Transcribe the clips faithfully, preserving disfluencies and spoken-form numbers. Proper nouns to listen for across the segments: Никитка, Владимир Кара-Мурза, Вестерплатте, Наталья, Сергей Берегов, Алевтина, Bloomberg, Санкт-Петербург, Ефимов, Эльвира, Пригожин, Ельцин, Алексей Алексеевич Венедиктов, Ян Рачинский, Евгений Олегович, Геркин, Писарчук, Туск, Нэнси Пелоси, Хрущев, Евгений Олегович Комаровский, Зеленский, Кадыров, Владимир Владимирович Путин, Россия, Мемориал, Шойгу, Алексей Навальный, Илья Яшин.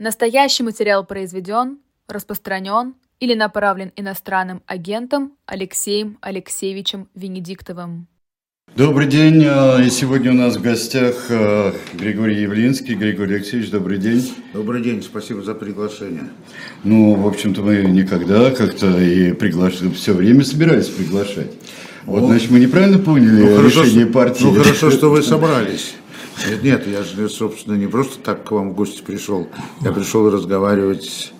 Настоящий материал произведен, распространен или направлен иностранным агентом Алексеем Алексеевичем Венедиктовым. Добрый день. И сегодня у нас в гостях Григорий Явлинский. Григорий Алексеевич, добрый день. Добрый день. Спасибо за приглашение. Ну, в общем-то, мы никогда как-то и приглашали, все время собирались приглашать. Вот, ну, значит, мы неправильно поняли ну, решение хорошо, партии. Ну, хорошо, что вы собрались. Нет, нет, я же, собственно, не просто так к вам в гости пришел. Я пришел разговаривать,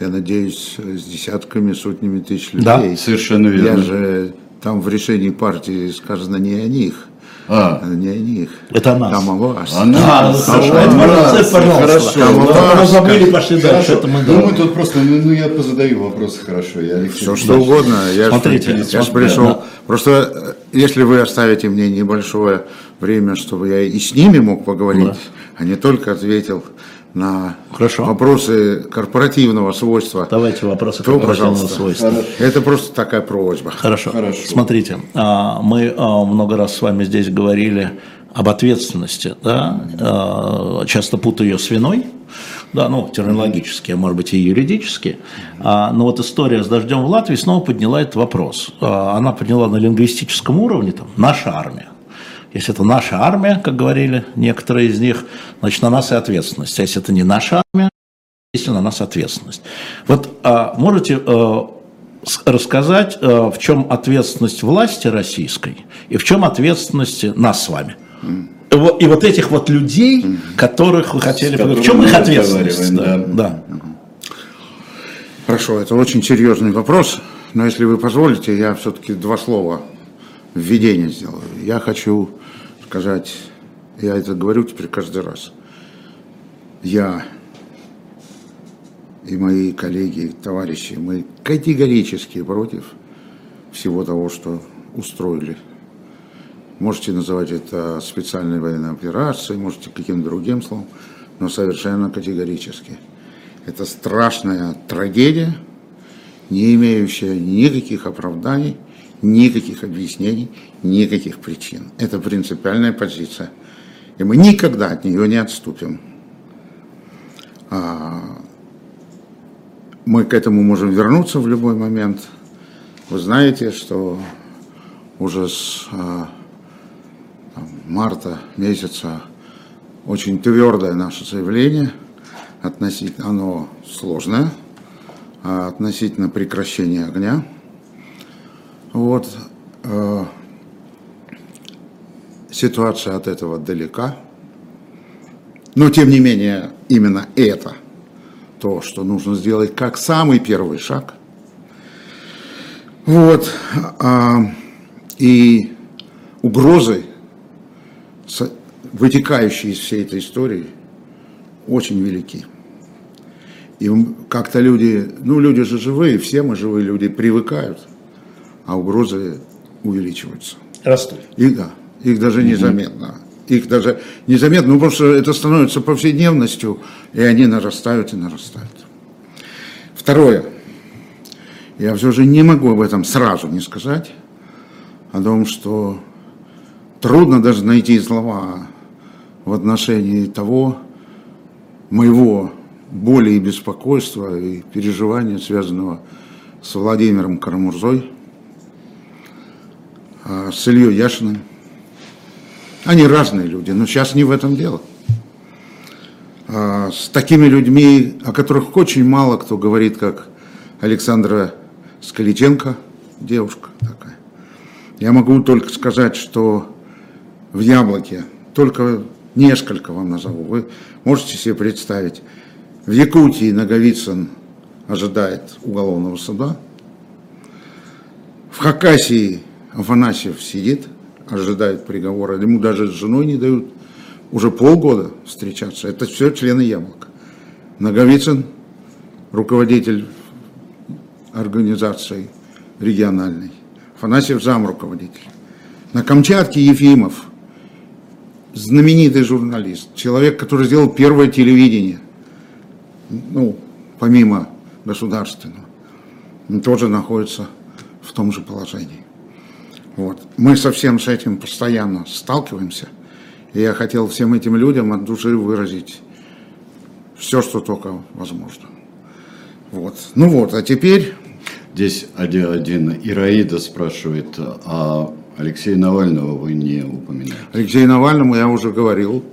я надеюсь, с десятками, сотнями тысяч людей. Да, совершенно верно. Я же... Там в решении партии сказано не о них, а не о них. Это о нас. Там о вас. О нас. О нас. Хорошо. Мы забыли, пошли дальше. Ну мы тут просто, ну я позадаю вопросы, хорошо. Все что угодно. Я же пришел. Просто если вы оставите мне небольшое время, чтобы я и с ними мог поговорить, а не только ответил на Хорошо. Вопросы корпоративного свойства. Давайте вопросы то, корпоративного пожалуйста. Свойства. Хорошо. Это просто такая просьба. Хорошо. Хорошо. Смотрите, мы много раз с вами здесь говорили об ответственности. Да? Часто путаю ее с виной. Да, ну, терминологически, а может быть и юридически. А, но вот история с дождем в Латвии снова подняла этот вопрос. Она подняла на лингвистическом уровне, там, наша армия. Если это наша армия, как говорили некоторые из них, значит, на нас и ответственность. А если это не наша армия, если на нас ответственность. Вот а можете а, с, рассказать, а, в чем ответственность власти российской и в чем ответственность нас с вами? И, и вот этих вот людей, которых вы хотели поговорить, в чем их ответственность? Да. Да. Хорошо, это очень серьезный вопрос, но если вы позволите, я все-таки два слова введение сделаю. Я хочу сказать, я это говорю теперь каждый раз. Я и мои коллеги, товарищи, мы категорически против всего того, что устроили. Можете называть это специальной военной операцией, можете каким-то другим словом, но совершенно категорически. Это страшная трагедия, не имеющая никаких оправданий, никаких объяснений, никаких причин. Это принципиальная позиция. И мы никогда от нее не отступим. Мы к этому можем вернуться в любой момент. Вы знаете, что уже с марта месяца очень твердое наше заявление, относительно, оно сложное, относительно прекращения огня. Вот, э, ситуация от этого далека, но тем не менее именно это то, что нужно сделать как самый первый шаг. Вот, э, и угрозы, вытекающие из всей этой истории, очень велики. И как-то люди, ну люди же живые, все мы живые люди, привыкают. А угрозы увеличиваются. Растут. И да, их даже незаметно. Их даже незаметно, ну, потому что это становится повседневностью, и они нарастают и нарастают. Второе. Я все же не могу об этом сразу не сказать, о том, что трудно даже найти слова в отношении того моего боли и беспокойства и переживания, связанного с Владимиром Кара-Мурзой, с Ильей Яшиным. Они разные люди, но сейчас не в этом дело. С такими людьми, о которых очень мало кто говорит, как Александра Скаличенко, девушка такая. Я могу только сказать, что в Яблоке, только несколько вам назову, вы можете себе представить, в Якутии Наговицын ожидает уголовного суда, в Хакасии Афанасьев сидит, ожидает приговора, ему даже с женой не дают уже полгода встречаться. Это все члены Яблока. Наговицын, руководитель организации региональной. Афанасьев замруководитель. На Камчатке Ефимов, знаменитый журналист, человек, который сделал первое телевидение, ну, помимо государственного, тоже находится в том же положении. Вот. Мы совсем с этим постоянно сталкиваемся, и я хотел всем этим людям от души выразить, все, что только возможно. Вот. Ну вот, а теперь... Здесь один Ираида спрашивает, а Алексея Навального вы не упоминали? Алексея Навального я уже говорил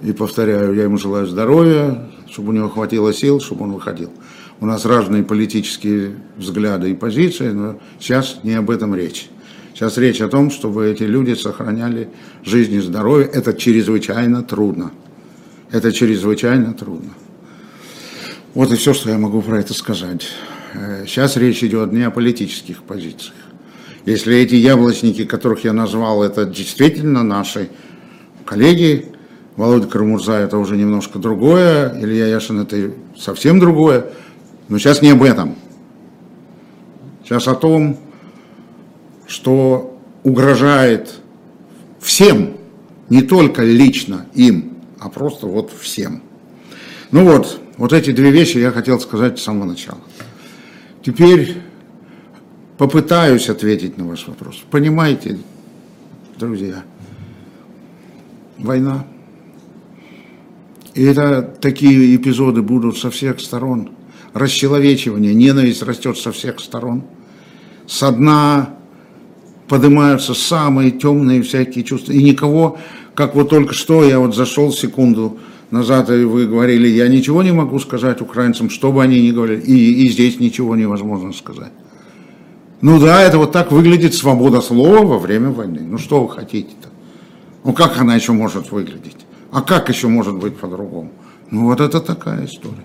и повторяю, я ему желаю здоровья, чтобы у него хватило сил, чтобы он выходил. У нас разные политические взгляды и позиции, но сейчас не об этом речь. Сейчас речь о том, чтобы эти люди сохраняли жизнь и здоровье. Это чрезвычайно трудно. Это чрезвычайно трудно. Вот и все, что я могу про это сказать. Сейчас речь идет не о политических позициях. Если эти яблочники, которых я назвал, это действительно наши коллеги, Володя Кара-Мурза это уже немножко другое, Илья Яшин это совсем другое, но сейчас не об этом. Сейчас о том, что угрожает всем, не только лично им, а просто вот всем. Ну вот, вот эти две вещи я хотел сказать с самого начала. Теперь попытаюсь ответить на ваш вопрос. Понимаете, друзья, война. И это такие эпизоды будут со всех сторон. Расчеловечивание, ненависть растет со всех сторон. Со дна поднимаются самые темные всякие чувства. И никого, как вот только что, я вот зашел секунду назад, и вы говорили, я ничего не могу сказать украинцам, что бы они ни говорили, и, и здесь ничего невозможно сказать. Ну да, это вот так выглядит свобода слова во время войны. Ну что вы хотите-то? Ну как она еще может выглядеть? А как еще может быть по-другому? Ну вот это такая история.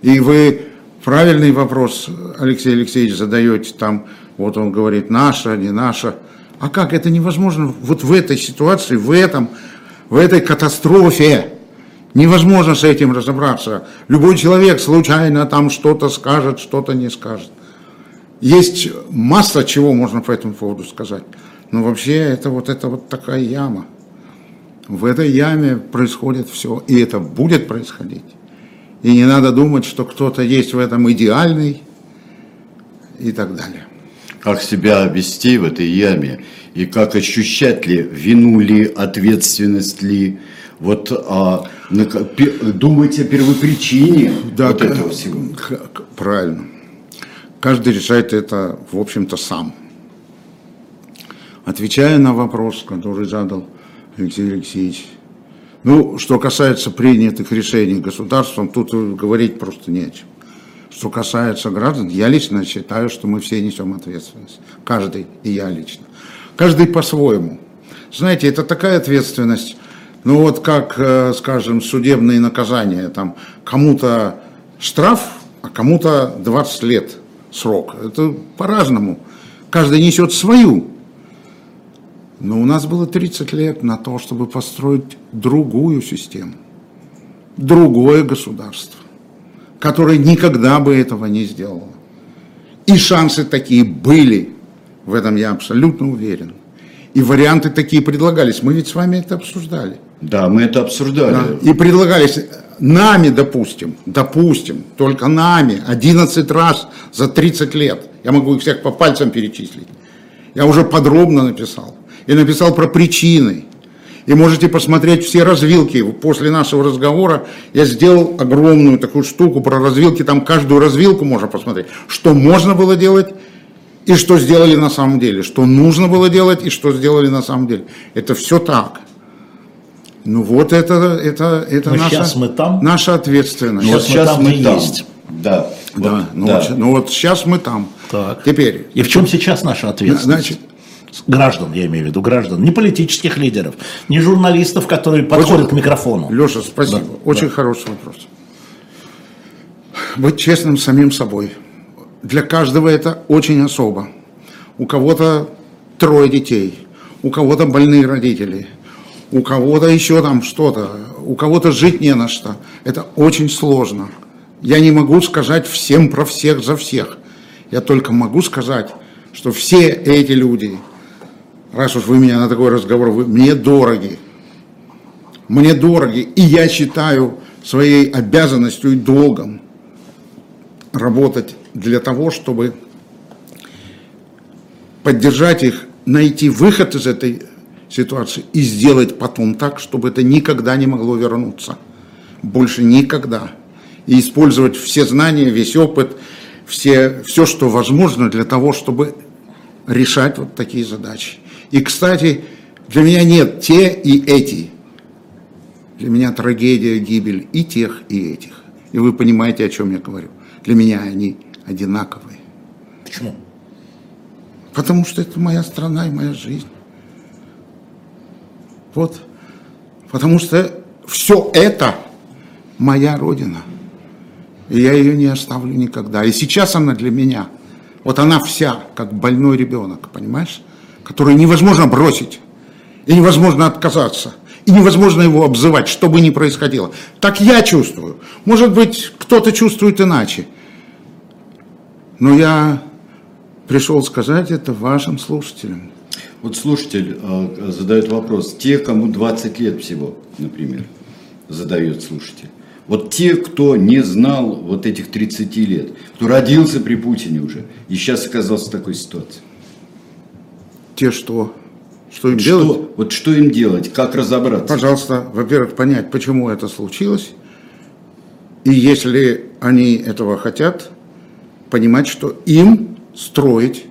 И вы правильный вопрос, Алексей Алексеевич, задаете там, вот он говорит, наша, не наша. А как? Это невозможно вот в этой ситуации, в этом, в этой катастрофе. Невозможно с этим разобраться. Любой человек случайно там что-то скажет, что-то не скажет. Есть масса чего можно по этому поводу сказать. Но вообще это вот, это вот такая яма. В этой яме происходит все, и это будет происходить. И не надо думать, что кто-то есть в этом идеальный и так далее. Как себя вести в этой яме? И как ощущать ли, вину ли, ответственность ли? Вот а, на, пи, думайте о первопричине да, вот этого всего. Правильно. Каждый решает это, в общем-то, сам. Отвечая на вопрос, который задал Алексей Алексеевич, ну, что касается принятых решений государством, тут говорить просто не о чем. Что касается граждан, я лично считаю, что мы все несем ответственность. Каждый, и я лично. Каждый по-своему. Знаете, это такая ответственность. Ну вот как, скажем, судебные наказания, там кому-то штраф, а кому-то двадцать лет срок. Это по-разному. Каждый несет свою. Но у нас было тридцать лет на то, чтобы построить другую систему, другое государство, которое никогда бы этого не сделало. И шансы такие были, в этом я абсолютно уверен. И варианты такие предлагались. Мы ведь с вами это обсуждали. Да, мы это обсуждали. Да. И предлагались нами, допустим, допустим, только нами, одиннадцать раз за тридцать лет. Я могу их всех по пальцам перечислить. Я уже подробно написал. И написал про причины. И можете посмотреть все развилки. После нашего разговора я сделал огромную такую штуку про развилки. Там каждую развилку можно посмотреть. Что можно было делать. И что сделали на самом деле, что нужно было делать и что сделали на самом деле. Это все так. Ну вот это, это, это наша, наша ответственность. Вот сейчас мы там. Есть. Да. Вот, да. Ну, да. Вот, ну вот сейчас мы там. Так. Теперь. И в чем сейчас наша ответственность? Значит, граждан, я имею в виду, граждан. Не политических лидеров, не журналистов, которые подходят очень, к микрофону. Леша, спасибо. Да, очень да. Хороший вопрос. Быть честным с самим собой. Для каждого это очень особо. У кого-то трое детей, у кого-то больные родители, у кого-то еще там что-то, у кого-то жить не на что. Это очень сложно. Я не могу сказать всем про всех за всех. Я только могу сказать, что все эти люди, раз уж вы меня на такой разговор, вы, мне дороги. Мне дороги. И я считаю своей обязанностью и долгом работать для того, чтобы поддержать их, найти выход из этой ситуации и сделать потом так, чтобы это никогда не могло вернуться. Больше никогда. и использовать все знания, весь опыт, все, все, что возможно для того, чтобы решать вот такие задачи. И, кстати, для меня нет те и эти. Для меня трагедия, гибель и тех, и этих. И вы понимаете, о чем я говорю. Для меня они одинаковые. Почему? Потому что это моя страна и моя жизнь. Вот. Потому что все это моя родина. И я ее не оставлю никогда. И сейчас она для меня. Вот она вся, как больной ребенок, понимаешь? Который невозможно бросить. И невозможно отказаться. И невозможно его обзывать, что бы ни происходило. Так я чувствую. Может быть, кто-то чувствует иначе. Но я пришел сказать это вашим слушателям. Вот слушатель э, задает вопрос. Те, кому двадцать лет всего, например, задает слушатель. Вот те, кто не знал вот этих тридцати лет, кто родился при Путине уже и сейчас оказался в такой ситуации. Те что? Что им что, делать? Вот что им делать? Как разобраться? Пожалуйста, во-первых, понять, почему это случилось. И если они этого хотят, понимать, что им строить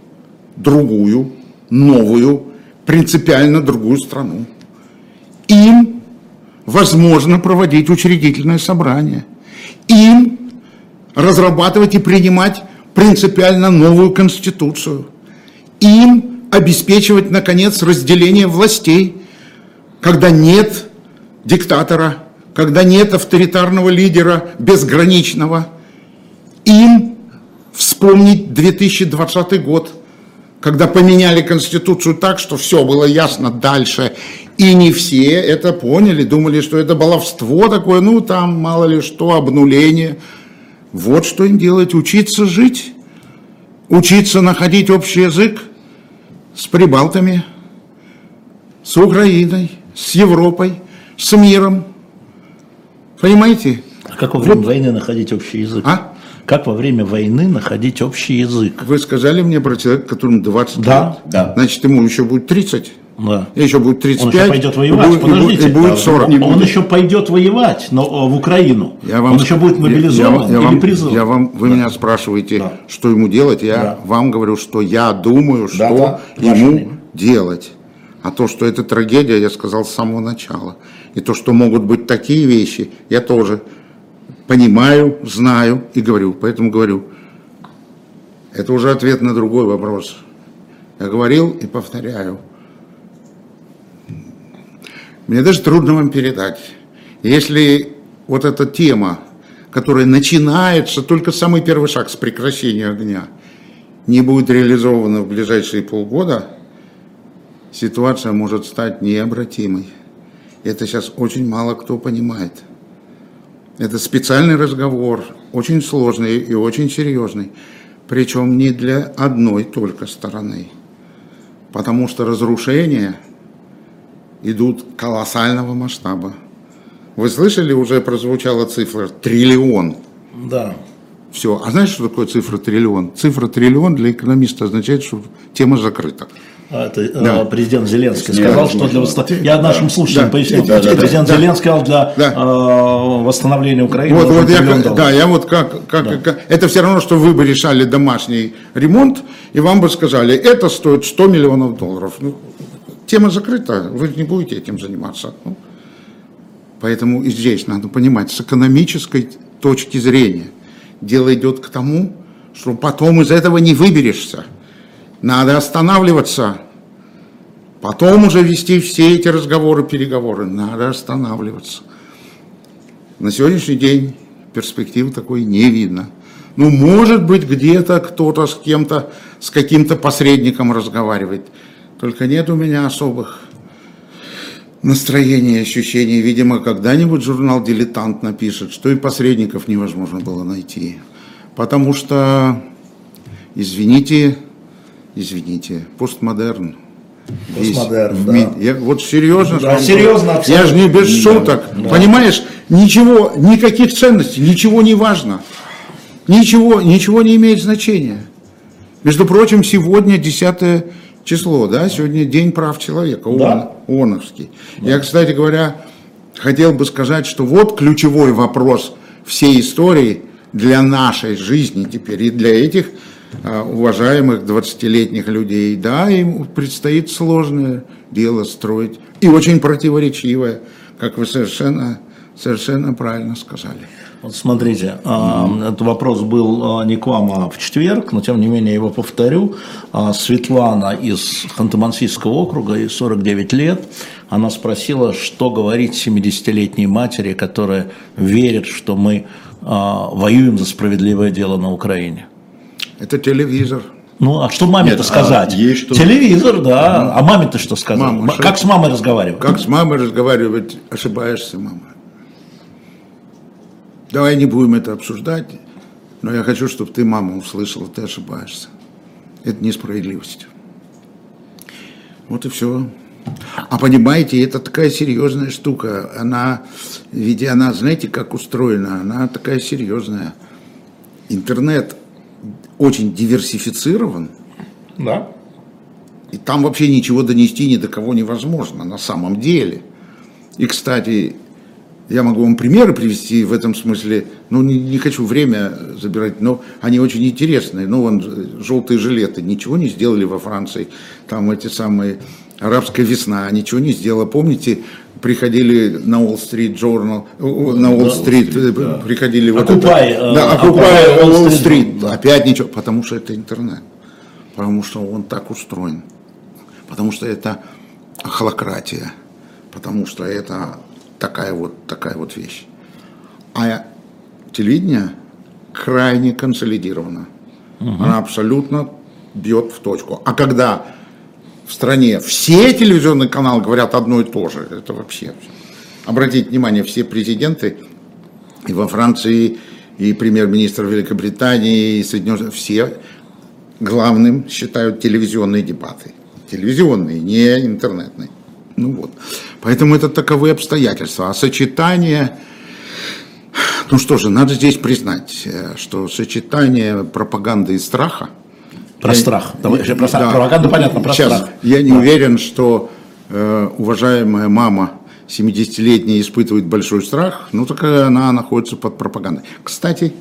другую, новую, принципиально другую страну. Им возможно проводить учредительное собрание. Им разрабатывать и принимать принципиально новую конституцию. Им обеспечивать, наконец, разделение властей, когда нет диктатора, когда нет авторитарного лидера безграничного. Им вспомнить две тысячи двадцатый год, когда поменяли Конституцию так, что все было ясно дальше. И не все это поняли, думали, что это баловство такое, ну там мало ли что, обнуление. Вот что им делать, учиться жить, учиться находить общий язык с прибалтами, с Украиной, с Европой, с миром. Понимаете? А как во время вот... войны находить общий язык? А? Как во время войны находить общий язык? Вы сказали мне про человека, которому двадцать да, лет. Да. Значит, ему еще будет тридцать. Да. И еще будет тридцать пять. Он еще пойдет воевать. И, подождите, и будет сорок. Он, он еще пойдет воевать, но в Украину. Я вам, он еще будет мобилизован я, я, я или призван. Я вам, вы да. меня спрашиваете, да. что ему делать. Я да. вам говорю, что я думаю, что да, да. ему делать. А то, что это трагедия, я сказал с самого начала. И то, что могут быть такие вещи, я тоже понимаю, знаю и говорю. Поэтому говорю, это уже ответ на другой вопрос. Я говорил и повторяю. Мне даже трудно вам передать. Если вот эта тема, которая начинается, только самый первый шаг с прекращения огня, не будет реализована в ближайшие полгода, ситуация может стать необратимой. Это сейчас очень мало кто понимает. Это специальный разговор, очень сложный и очень серьезный, причем не для одной только стороны. Потому что разрушение идут колоссального масштаба. Вы слышали, уже прозвучала цифра триллион. Да. Все. А знаешь, что такое цифра триллион? Цифра триллион для экономиста означает, что тема закрыта. А, это, да. Президент Зеленский сказал, что для восстановления... Я нашим слушателям да. поясню. Да, да, да, президент да, Зеленский сказал, для да. э, восстановления Украины... Вот, вот я, да, я вот как... как, да. как это все равно, что вы бы решали домашний ремонт, и вам бы сказали, это стоит сто миллионов долларов. Тема закрыта, вы не будете этим заниматься. Ну, поэтому и здесь надо понимать, с экономической точки зрения дело идет к тому, что потом из этого не выберешься. Надо останавливаться. Потом уже вести все эти разговоры, переговоры. Надо останавливаться. На сегодняшний день перспективы такой не видно. Ну, может быть, где-то кто-то с кем-то, с каким-то посредником разговаривает. Только нет у меня особых настроений, ощущений. Видимо, когда-нибудь журнал «Дилетант» напишет, что и посредников невозможно было найти. Потому что, извините, извините, постмодерн. Постмодерн, весь, да. Ми... Я, вот серьезно. Да, серьезно абсолютно. Я же не без шуток. Да, да. Понимаешь, ничего, никаких ценностей, ничего не важно. Ничего, ничего не имеет значения. Между прочим, сегодня десятое... число, да, сегодня День прав человека, да. ООНовский. Да. Я, кстати говоря, хотел бы сказать, что вот ключевой вопрос всей истории для нашей жизни теперь и для этих уважаемых двадцатилетних людей. Да, им предстоит сложное дело строить и очень противоречивое, как вы совершенно, совершенно правильно сказали. Вот смотрите, этот вопрос был не к вам, а в четверг, но тем не менее я его повторю. Светлана из Ханты-Мансийского округа, ей сорок девять лет, она спросила, что говорить семидесятилетней матери, которая верит, что мы воюем за справедливое дело на Украине. Это телевизор. Ну, а что маме-то Нет, сказать? А есть что... Телевизор, да. А маме-то что сказать? Мама, как ошиб... с мамой разговаривать? Как с мамой разговаривать? Ошибаешься, мама. Давай не будем это обсуждать, но я хочу, чтобы ты, мама, услышала, ты ошибаешься. Это несправедливость. Вот и все. А понимаете, это такая серьезная штука. Она, ведь она, знаете, как устроена, она такая серьезная. Интернет очень диверсифицирован. Да. И там вообще ничего донести ни до кого невозможно на самом деле. И, кстати... Я могу вам примеры привести в этом смысле, ну не, не хочу время забирать, но они очень интересные. Ну вон желтые жилеты ничего не сделали во Франции, там эти самые арабская весна ничего не сделала. Помните, приходили на Уолл-стрит Джорнал, на Уолл-стрит, да, приходили да. Вот Окупай, это, да, Окупай Уолл-стрит, да. Опять ничего, потому что это интернет, потому что он так устроен, потому что это холократия, потому что это Такая вот, такая вот вещь. А телевидение крайне консолидировано. Угу. Она абсолютно бьет в точку. А когда в стране все телевизионные каналы говорят одно и то же, это вообще... Обратите внимание, все президенты и во Франции, и премьер-министр Великобритании, и Соединенных... Все главным считают телевизионные дебаты. Телевизионные, не интернетные. Ну вот. Поэтому это таковы обстоятельства. А сочетание, ну что же, надо здесь признать, что сочетание пропаганды и страха... Про я... страх. Давай, я... про страх. Да. Пропаганда, понятно, про Сейчас. страх. Я не да. уверен, что э, уважаемая мама семидесятилетняя испытывает большой страх, ну так она находится под пропагандой. Кстати,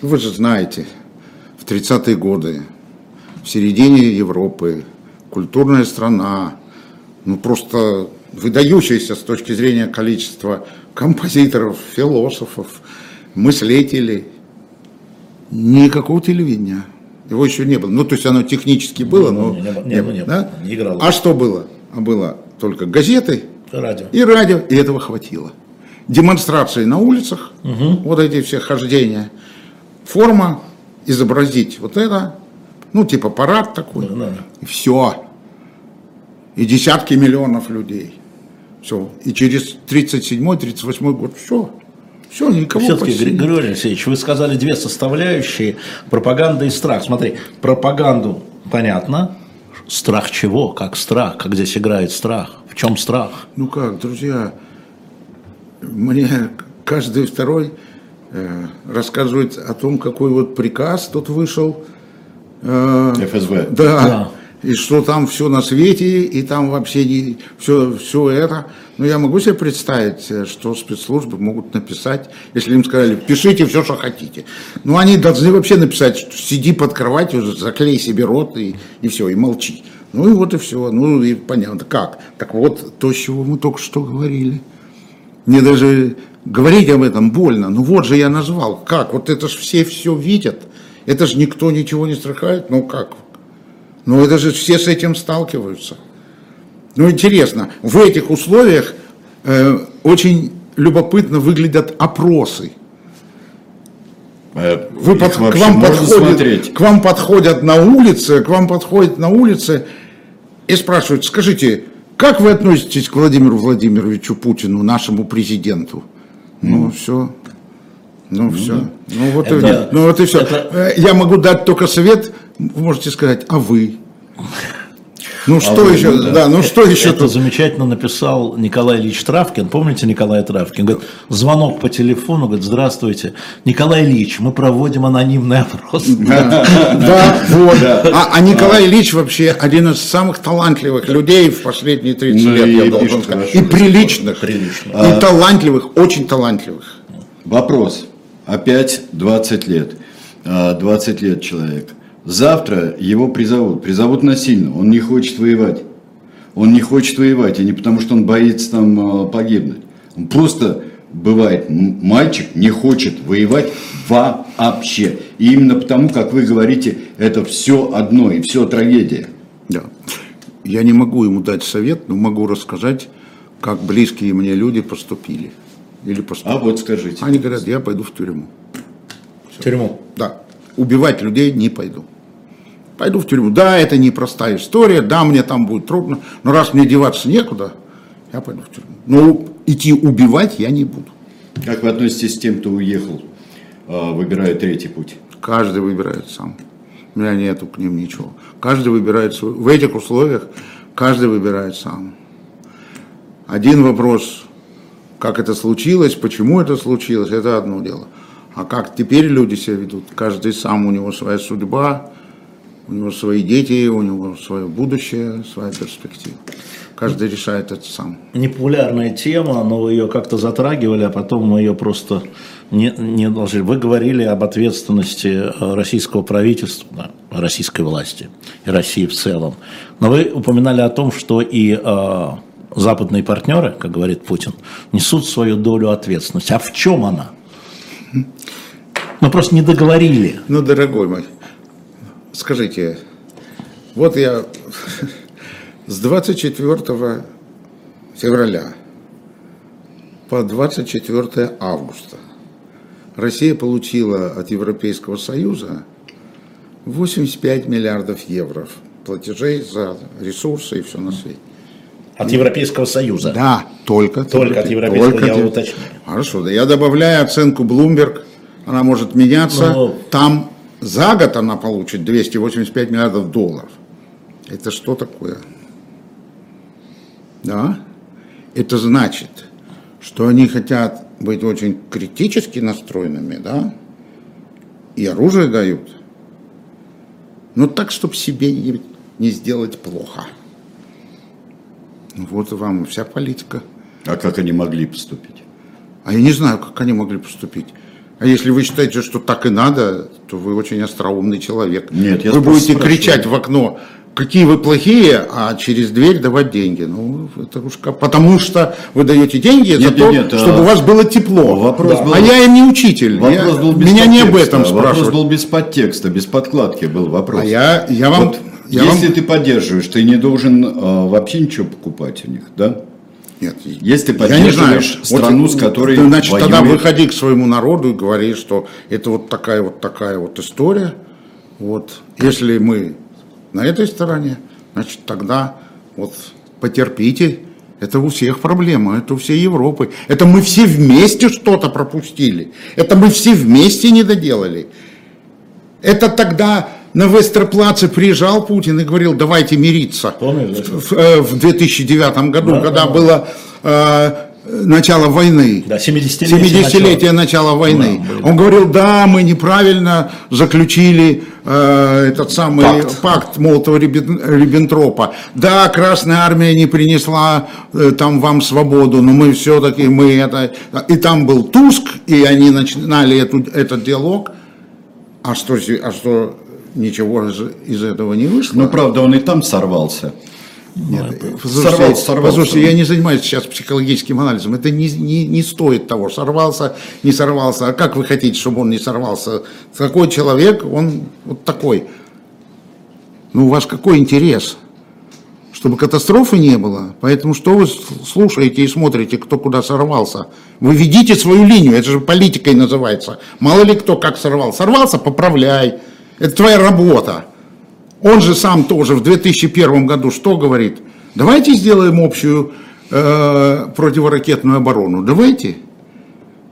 вы же знаете, в тридцатые годы, в середине Европы, культурная страна, ну, просто выдающееся с точки зрения количества композиторов, философов, мыслителей. Никакого телевидения. Его еще не было. Ну, то есть оно технически было, но... Не, не, не, не, не, да? не играло. А что было? А было только газеты радио. и радио. И этого хватило. Демонстрации на улицах, угу. вот эти все хождения. Форма, изобразить вот это, ну, типа парад такой. Да, да. И все. И десятки миллионов людей. Все. И через тридцать седьмой тридцать восьмой год все. Все, никого Все-таки, посетить. Григорий Алексеевич, вы сказали две составляющие. Пропаганда и страх. Смотри, пропаганду понятно. Страх чего? Как страх? Как здесь играет страх? В чем страх? Ну как, друзья, мне каждый второй э, рассказывает о том, какой вот приказ тут вышел. Э, эф эс бэ. Да. да. И что там все на свете, и там вообще не, все, все это. Но я могу себе представить, что спецслужбы могут написать, если им сказали, пишите все, что хотите. Но они должны вообще написать, что сиди под кроватью, заклей себе рот и, и все, и молчи. Ну и вот и все, ну и понятно, как. Так вот, то, с чего мы только что говорили. Мне даже говорить об этом больно. Ну вот же я назвал, как, вот это же все все видят. Это же никто ничего не страхает, ну как. Ну, это же все с этим сталкиваются. Ну, интересно, в этих условиях э, очень любопытно выглядят опросы. Вы под, к, вам подходят, к вам подходят на улице, к вам подходят на улице и спрашивают, скажите, как вы относитесь к Владимиру Владимировичу Путину, нашему президенту? Mm. Ну, все. Ну, mm-hmm. все. Ну, вот это, и, ну, вот и все. Это... Я могу дать только совет... Вы можете сказать, а вы? Ну, а что вы, еще? Да. Да, ну, это, что еще? Это тут? Замечательно написал Николай Ильич Травкин. Помните Николая Травкин? Говорит, звонок по телефону, говорит, здравствуйте. Николай Ильич, мы проводим анонимный опрос. Да, да, вот. А, а Николай Ильич вообще один из самых талантливых людей в последние тридцать лет, я должен сказать. И приличных, и талантливых, очень талантливых. Вопрос. Опять двадцать лет. двадцать лет человек. Завтра его призовут. Призовут насильно. Он не хочет воевать. Он не хочет воевать. И не потому, что он боится там погибнуть. Он просто, бывает, мальчик не хочет воевать вообще. И именно потому, как вы говорите, это все одно и все трагедия. Да. Я не могу ему дать совет, но могу рассказать, как близкие мне люди поступили. Или поступили. А вот скажите. Они говорят, я пойду в тюрьму. Все. В тюрьму? Да. Убивать людей не пойду. Пойду в тюрьму. Да, это непростая история, да, мне там будет трудно, но раз мне деваться некуда, я пойду в тюрьму. Но идти убивать я не буду. Как вы относитесь к тем, кто уехал, выбирая третий путь? Каждый выбирает сам. У меня нету к ним ничего. Каждый выбирает свой. В этих условиях каждый выбирает сам. Один вопрос, как это случилось, почему это случилось, это одно дело. А как теперь люди себя ведут? Каждый сам, у него своя судьба, у него свои дети, у него свое будущее, своя перспектива. Каждый решает это сам. Непопулярная тема, но вы ее как-то затрагивали, а потом мы ее просто не, не должны. Вы говорили об ответственности российского правительства, российской власти и России в целом. Но вы упоминали о том, что и э, западные партнеры, как говорит Путин, несут свою долю ответственности. А в чем она? Ну просто не договорили. Ну, дорогой мой, скажите, вот я... С двадцать четвёртого февраля по двадцать четвёртое августа Россия получила от Европейского Союза восемьдесят пять миллиардов евро платежей за ресурсы и все на свете. От Европейского Союза? Да, только, только от Европейского, только я уточню. Хорошо, да, я добавляю оценку Bloomberg, она может меняться, но... там за год она получит двести восемьдесят пять миллиардов долларов. Это что такое? Да? Это значит, что они хотят быть очень критически настроенными, да? И оружие дают. Но так, чтобы себе не, не сделать плохо. Вот вам вся политика. А как они могли поступить? А я не знаю, как они могли поступить. А если вы считаете, что так и надо, то вы очень остроумный человек. Нет, я вы будете спрашиваю. Кричать в окно... Какие вы плохие, а через дверь давать деньги. Ну, это уж как. Потому что вы даете деньги нет, за нет, то, нет, чтобы а... у вас было тепло. Вопрос да. был... А я им не учитель. Я... Был без меня подтекста. Не об этом спрашивают. Вопрос был без подтекста, без подкладки был вопрос. А я, я вам, вот, я если вам... ты поддерживаешь, ты не должен а, вообще ничего покупать у них, да? Нет. Если поддерживаешь я страну, вот, с которой ты, значит, воюет... тогда выходи к своему народу и говори, что это вот такая вот такая вот история. Вот. Если мы... на этой стороне, значит, тогда вот потерпите, это у всех проблема, это у всей Европы, это мы все вместе что-то пропустили, это мы все вместе не доделали. Это тогда на Вестерплаце приезжал Путин и говорил, давайте мириться. Помнишь, в, в две тысячи девятом году, да, когда да. было э, начало войны, да, семидесятилетие начала войны. Да, Он говорил, да, мы неправильно заключили... этот самый пакт, пакт Молотова-Риббентропа. Да, Красная Армия не принесла там вам свободу, но мы все-таки, мы это... И там был Туск, и они начинали эту, этот диалог. А что, а что ничего из, из этого не вышло? Ну, правда, он и там сорвался. Нет, послушайте, сорвался, я не занимаюсь сейчас психологическим анализом, это не, не, не стоит того, сорвался, не сорвался, а как вы хотите, чтобы он не сорвался, такой человек, он вот такой, ну у вас какой интерес, чтобы катастрофы не было, поэтому что вы слушаете и смотрите, кто куда сорвался, вы ведите свою линию, это же политикой называется, мало ли кто как сорвался, сорвался, поправляй, это твоя работа. Он же сам тоже в две тысячи первом году что говорит? Давайте сделаем общую э, противоракетную оборону. Давайте.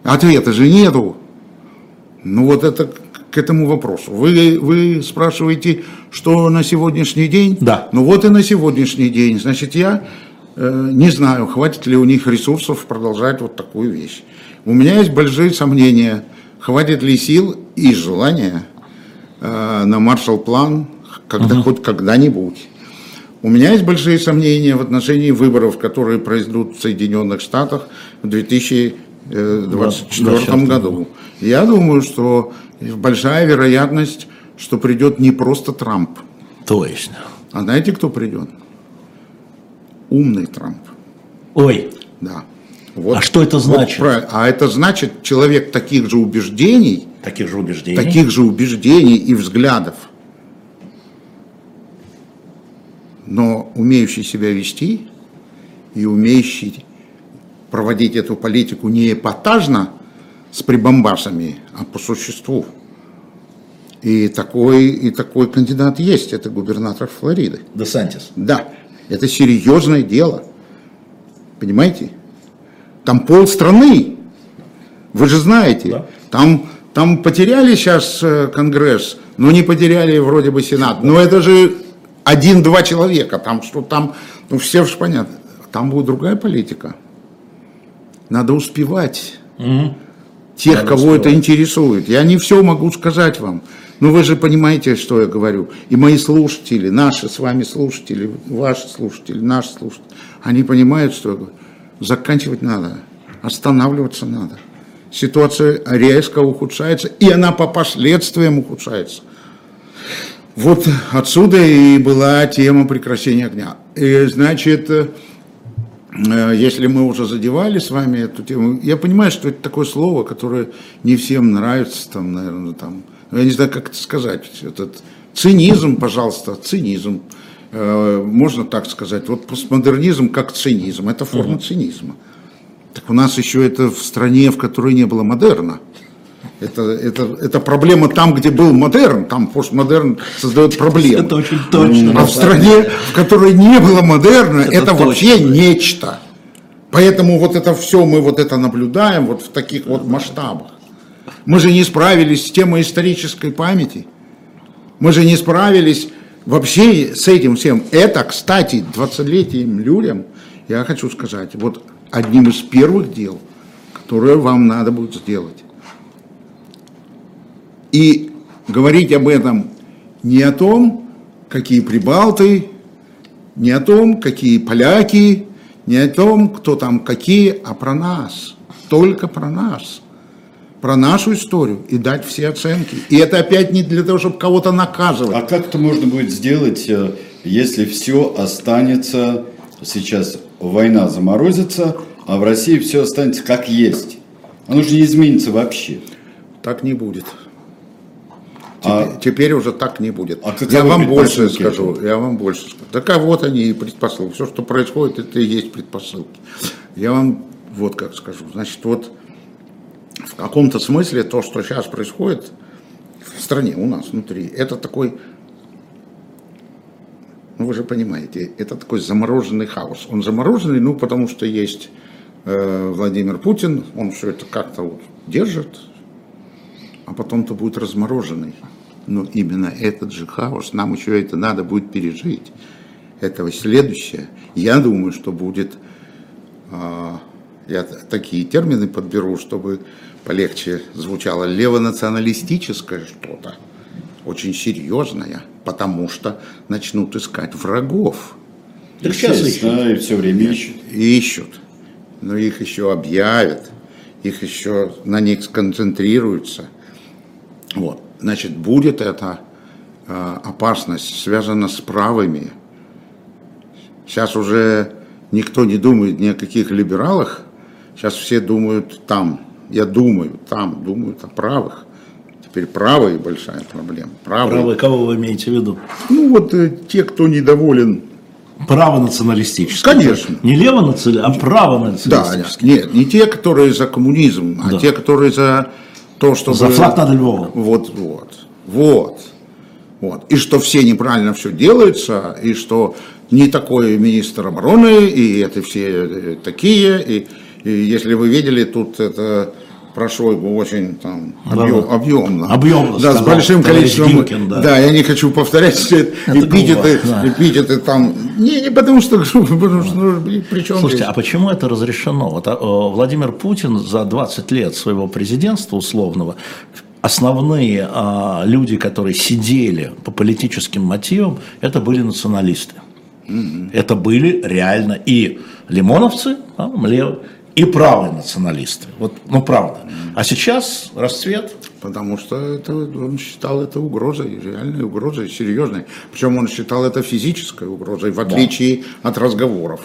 Ответа же нету. Ну вот это к этому вопросу. Вы, вы спрашиваете, что на сегодняшний день? Да. Ну вот и на сегодняшний день. Значит, я э, не знаю, хватит ли у них ресурсов продолжать вот такую вещь. У меня есть большие сомнения, хватит ли сил и желания э, на Маршалл-план, когда, угу. хоть когда-нибудь. У меня есть большие сомнения в отношении выборов, которые произойдут в Соединенных Штатах в 2000, двадцать четвёртом году. Я думаю, что большая вероятность, что придет не просто Трамп. Точно. А знаете, кто придет? Умный Трамп. Ой. Да. Вот, а что это значит? Вот про... А это значит человек таких же убеждений, таких же убеждений, таких же убеждений и взглядов, но умеющий себя вести и умеющий проводить эту политику не эпатажно с прибамбасами, а по существу. И такой, и такой кандидат есть, это губернатор Флориды. Де Сантис. Да, это серьезное дело, понимаете? Там полстраны, вы же знаете, да. там, там потеряли сейчас Конгресс, но не потеряли вроде бы Сенат, но это же один-два человека, там что там, ну все же понятно, там будет другая политика, надо успевать угу. тех, надо кого успевать. Это интересует, я не все могу сказать вам, но вы же понимаете, что я говорю, и мои слушатели, наши с вами слушатели, ваши слушатели, наши слушатели, они понимают, что я говорю. Заканчивать надо, останавливаться надо. Ситуация резко ухудшается, и она по последствиям ухудшается. Вот отсюда и была тема прекращения огня. И, значит, если мы уже задевали с вами эту тему, я понимаю, что это такое слово, которое не всем нравится, там, наверное, там, я не знаю, как это сказать, этот цинизм, пожалуйста, цинизм. Можно так сказать, вот постмодернизм как цинизм, это форма uh-huh. цинизма. Так у нас еще это в стране, в которой не было модерна. Это, это, это проблема там, где был модерн, там постмодерн создает проблемы. Это очень точно. А в стране, в которой не было модерна, это, это вообще нечто. Поэтому вот это все, мы вот это наблюдаем вот в таких вот масштабах. Мы же не справились с темой исторической памяти. Мы же не справились... Вообще с этим всем, это, кстати, двадцатилетним людям, я хочу сказать, вот одним из первых дел, которые вам надо будет сделать. И говорить об этом не о том, какие прибалты, не о том, какие поляки, не о том, кто там какие, а про нас, только про нас. Про нашу историю и дать все оценки. И это опять не для того, чтобы кого-то наказывать. А как это можно будет сделать, если все останется, сейчас война заморозится, а в России все останется как есть? Оно же не изменится вообще. Так не будет. Теперь, а, теперь уже так не будет. А я вам больше скажу. Я вам больше скажу. Так а вот они и предпосылки. Все, что происходит, это и есть предпосылки. Я вам вот как скажу. Значит, вот... В каком-то смысле то, что сейчас происходит в стране, у нас внутри, это такой, ну вы же понимаете, это такой замороженный хаос. Он замороженный, ну потому что есть э, Владимир Путин, он все это как-то вот держит, а потом-то будет размороженный. Но именно этот же хаос, нам еще это надо будет пережить. Этого следующее, я думаю, что будет... Э, Я такие термины подберу, чтобы полегче звучало. Левонационалистическое что-то, очень серьезное, потому что начнут искать врагов. Так сейчас ищут. Да, и все время ищут. Ищут, но их еще объявят, их еще на них сконцентрируются. Вот. Значит, будет эта опасность связана с правыми. Сейчас уже никто не думает ни о каких либералах. Сейчас все думают там, я думаю, там думают о правых. Теперь правые большая проблема. Правые, правые кого вы имеете в виду? Ну вот э, те, кто недоволен. Правонационалистические. Конечно. Не левонационалистические, а правонационалистические. Да, нет, не те, которые за коммунизм, а да. те, которые за то, что... За флаг над Львовом. Вот, вот, вот, вот. И что все неправильно все делается, и что не такой министр обороны, и это все такие, и... И если вы видели, тут это про Шойгу очень там, объем, да, объемно. Объемно. Да, сказал, с большим количеством. Геркин, да. да, я не хочу повторять все это. Эпитеты, да. эпитеты там. Не, не потому что грубо, потому что ну, при чем Слушайте, здесь? А почему это разрешено? Вот, Владимир Путин за двадцать лет своего президентства условного, основные а, люди, которые сидели по политическим мотивам, это были националисты. Mm-hmm. Это были реально и лимоновцы, там, лев, и правые националисты. Вот, ну, правда. А сейчас расцвет. Потому что это, он считал это угрозой, реальной угрозой, серьезной. Причем он считал это физической угрозой, в отличие да. от разговоров.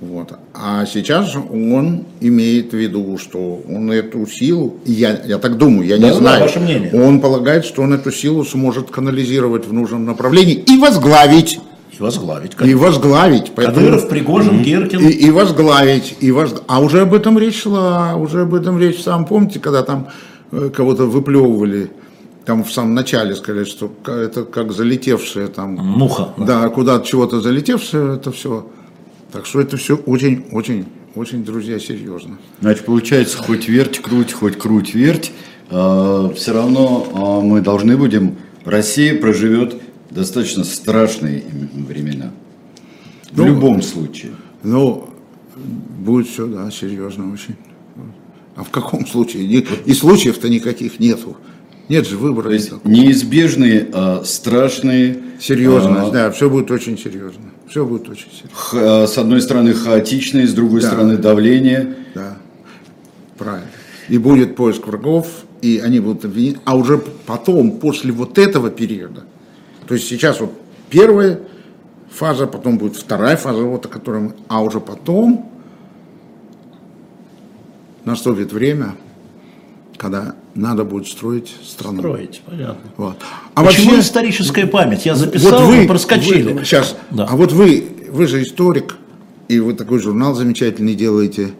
Вот. А сейчас он имеет в виду, что он эту силу, я, я так думаю, я да, не знаю, ваше мнение. Он полагает, что он эту силу сможет канализировать в нужном направлении и возглавить. И возглавить. Конечно. И возглавить. Поэтому... Кадыров, Пригожин, Геркин. И, и возглавить. И воз... А уже об этом речь шла, уже об этом речь. Сам помните, когда там кого-то выплевывали, там в самом начале сказали, что это как залетевшая там... Муха. Да, да. Куда-то чего-то залетевшее, это все... Так что это все очень, очень, очень, друзья, серьезно. Значит, получается, хоть верть, круть, хоть круть, верть, э, все равно э, мы должны будем... Россия проживет достаточно страшные времена. В ну, любом случае. Ну, будет все, да, серьезно очень. А в каком случае? И случаев-то никаких нету. Нет же выбора. То есть неизбежные, а, страшные. Серьезно, а, да, все будет очень серьезно. Все будет очень серьезно. Ха, с одной стороны хаотичное, с другой да. стороны давление. Да, правильно. И будет поиск врагов, и они будут обвинить. А уже потом, после вот этого периода, то есть сейчас вот первая фаза, потом будет вторая фаза, вот о которой мы, а уже потом наступит время, когда надо будет строить страну. Строить, понятно. Вот. А почему вообще, историческая память? Я записал, вот вы, вы проскочили. Вы, сейчас, да. А вот вы, вы же историк, и вы такой журнал замечательный делаете,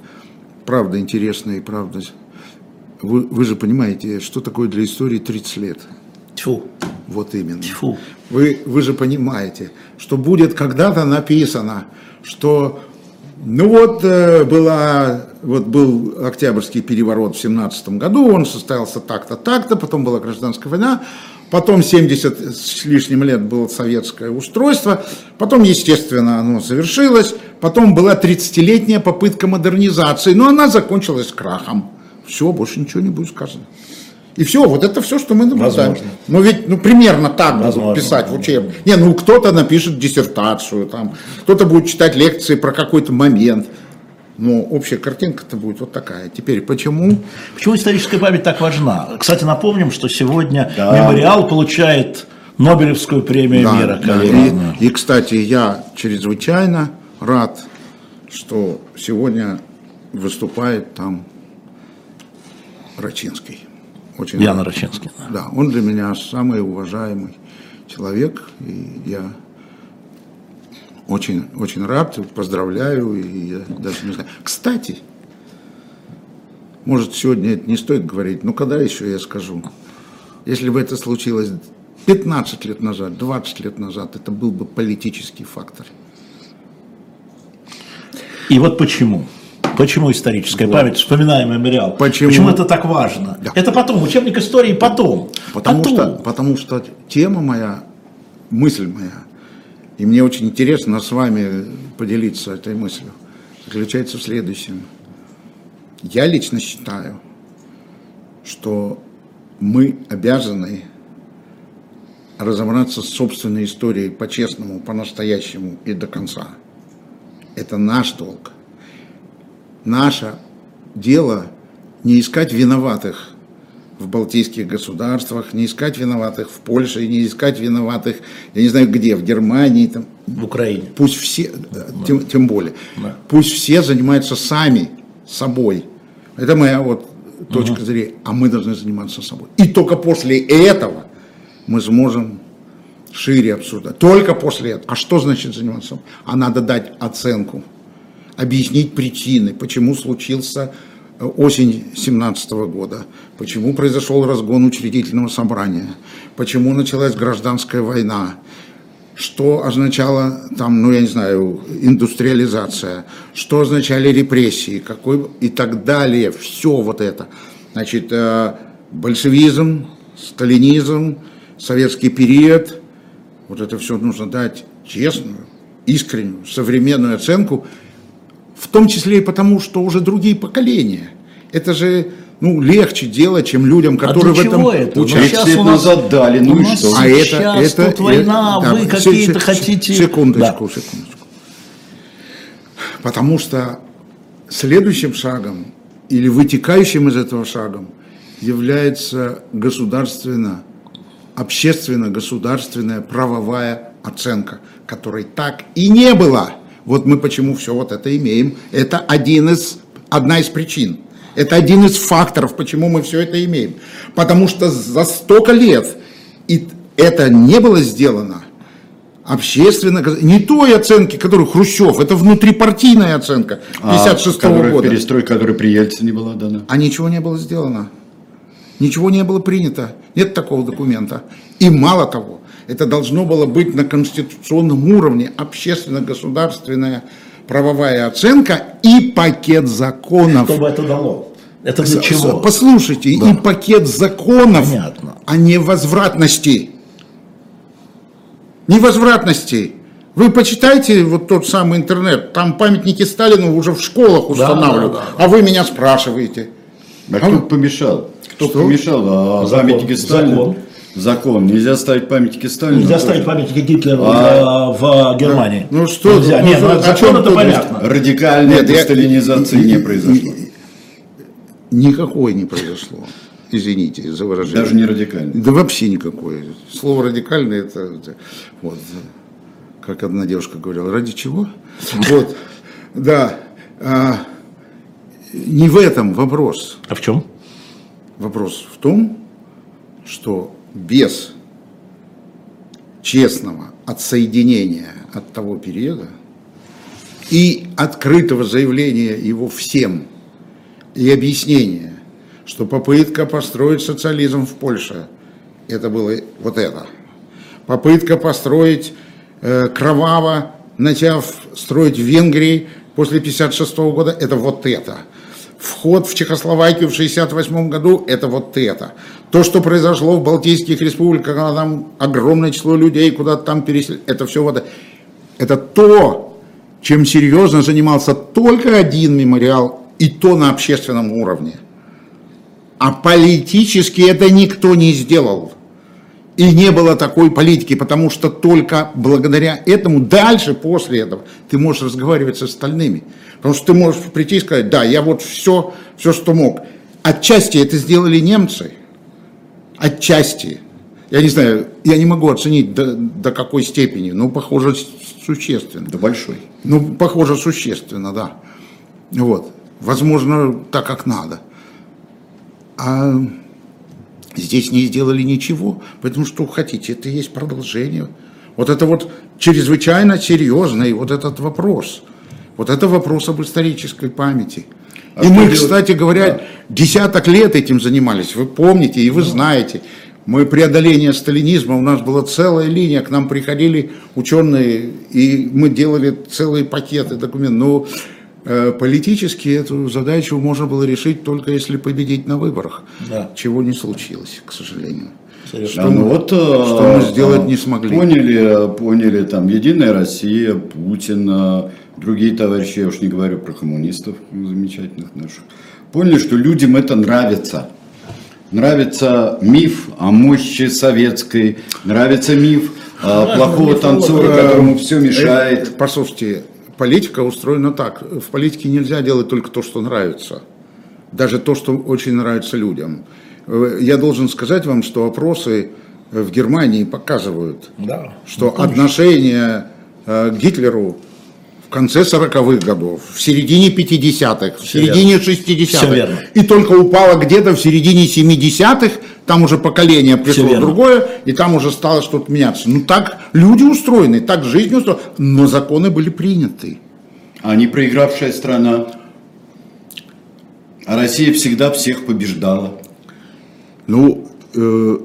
правда интересный, правда. Вы, вы же понимаете, что такое для истории тридцать лет. Тьфу. Вот именно. Тьфу. Вы, вы же понимаете, что будет когда-то написано, что... Ну вот, была, вот был Октябрьский переворот в семнадцатом году, он состоялся так-то, так-то, потом была гражданская война, потом семьдесят с лишним лет было советское устройство, потом, естественно, оно завершилось, потом была тридцатилетняя попытка модернизации, но она закончилась крахом. Все, больше ничего не будет сказано. И все, вот это все, что мы наблюдаем. Возможно. Ну ведь ну, примерно так Возможно. Будут писать в учебник. Не, ну кто-то напишет диссертацию, там, кто-то будет читать лекции про какой-то момент. Но общая картинка-то будет вот такая. Теперь почему? Почему историческая память так важна? Кстати, напомним, что сегодня да. Мемориал получает Нобелевскую премию да, мира. Да. И, и, кстати, я чрезвычайно рад, что сегодня выступает там Рачинский. Очень Ян Рачинский. Да, он для меня самый уважаемый человек, и я очень, очень рад, поздравляю, и я даже не знаю. Кстати, может, сегодня это не стоит говорить, но когда еще я скажу, если бы это случилось пятнадцать лет назад, двадцать лет назад, это был бы политический фактор. И вот почему. Почему историческая да. память, вспоминаем мемориал, почему, почему это так важно? Да. Это потом, учебник истории потом. Потому, потом. Что, потому что тема моя, мысль моя, и мне очень интересно с вами поделиться этой мыслью, заключается в следующем. Я лично считаю, что мы обязаны разобраться с собственной историей по-честному, по-настоящему и до конца. Это наш долг. Наше дело не искать виноватых в балтийских государствах, не искать виноватых в Польше, не искать виноватых, я не знаю где, в Германии, там, в Украине. Пусть все, да. тем, тем более, да. пусть все занимаются сами собой. Это моя вот точка угу. зрения. А мы должны заниматься собой. И только после этого мы сможем шире обсуждать. Только после этого. А что значит заниматься собой? А надо дать оценку. Объяснить причины, почему случился осень семнадцатого года, почему произошел разгон учредительного собрания, почему началась гражданская война, что означала там, ну я не знаю, индустриализация, что означали репрессии, какой и так далее, все вот это. Значит, большевизм, сталинизм, советский период, вот это все нужно дать честную, искреннюю, современную оценку. В том числе и потому, что уже другие поколения. Это же ну, легче делать, чем людям, которые а в этом участвуют. тридцать лет назад дали, ну и что? А это, сейчас это, тут это, война, это, вы да, какие-то хотите... Секундочку, да. секундочку. Потому что Следующим шагом или вытекающим из этого шагом является государственно, общественно-государственная правовая оценка, которой так и не было. Вот мы почему все вот это имеем. Это один из, одна из причин. Это один из факторов, почему мы все это имеем. Потому что за столько лет и это не было сделано общественно. Не той оценки, которую Хрущев, это внутрипартийная оценка пятьдесят шестого года. Перестройка, которая при Ельцине была дана. А ничего не было сделано. Ничего не было принято. Нет такого документа. И мало того, это должно было быть на конституционном уровне общественно-государственная правовая оценка и пакет законов. Что бы это дало? Это для чего? Послушайте, да. И пакет законов Понятно. О невозвратности. Невозвратности. Вы почитайте вот тот самый интернет, там памятники Сталину уже в школах устанавливают, да, да, да. А вы меня спрашиваете. А, а кто вы... помешал? Кто Что? помешал? А, закон, памятники Сталину? Закон. Закон. Нельзя ставить памятники Сталина. Нельзя ставить памятники Гитлера а, в Германии. Ну что, ну, Нет, ну, закон это понятно. Радикальная десталинизация не произошла. Никакой не произошло. Извините за выражение. Даже не радикальное. Да вообще никакое. Слово радикальное это... Вот. Как одна девушка говорила, ради чего? Вот. Да. Не в этом вопрос. А в чем? Вопрос в том, что без честного отсоединения от того периода и открытого заявления его всем и объяснения, что попытка построить социализм в Польше, это было вот это, попытка построить э, кроваво, начав строить в Венгрии после тысяча девятьсот пятьдесят шестого года, это вот это. Вход в Чехословакию в шестьдесят восьмом году – это вот это. То, что произошло в Балтийских республиках, когда там огромное число людей куда-то там переселили, это все вот это. Это то, чем серьезно занимался только один мемориал, и то на общественном уровне. А политически это никто не сделал. И не было такой политики, потому что только благодаря этому, дальше, после этого, ты можешь разговаривать с остальными. Потому что ты можешь прийти и сказать, да, я вот все, все, что мог. Отчасти это сделали немцы. Отчасти. Я не знаю, я не могу оценить до, до какой степени, но похоже существенно. До большой. Ну, похоже существенно, да. Вот. Возможно, так, как надо. А... Здесь не сделали ничего, поэтому что хотите, это и есть продолжение. Вот это вот чрезвычайно серьезный вот этот вопрос. Вот это вопрос об исторической памяти. А и мы, делать? Кстати говоря, да. десяток лет этим занимались, вы помните и вы да. знаете. Мы преодоление сталинизма, у нас была целая линия, к нам приходили ученые, и мы делали целые пакеты документов. Но политически эту задачу можно было решить только если победить на выборах, да. чего не случилось, к сожалению. Что, а мы, вот, что мы сделать а, не смогли. Поняли, поняли, там Единая Россия, Путин, другие товарищи, я уж не говорю про коммунистов замечательных наших. Поняли, что людям это нравится. Нравится миф о мощи советской, нравится миф а, плохого танцора, которому все мешает. Послушайте. Политика устроена так. В политике нельзя делать только то, что нравится. Даже то, что очень нравится людям. Я должен сказать вам, что опросы в Германии показывают, да, что отношение к Гитлеру в конце сороковых годов, в середине пятидесятых, в середине шестидесятых, и только упало где-то в середине семидесятых, там уже поколение пришло другое, и там уже стало что-то меняться. Ну так люди устроены, так жизнь устроена, но законы были приняты. А не проигравшая страна, а Россия всегда всех побеждала. Ну, э,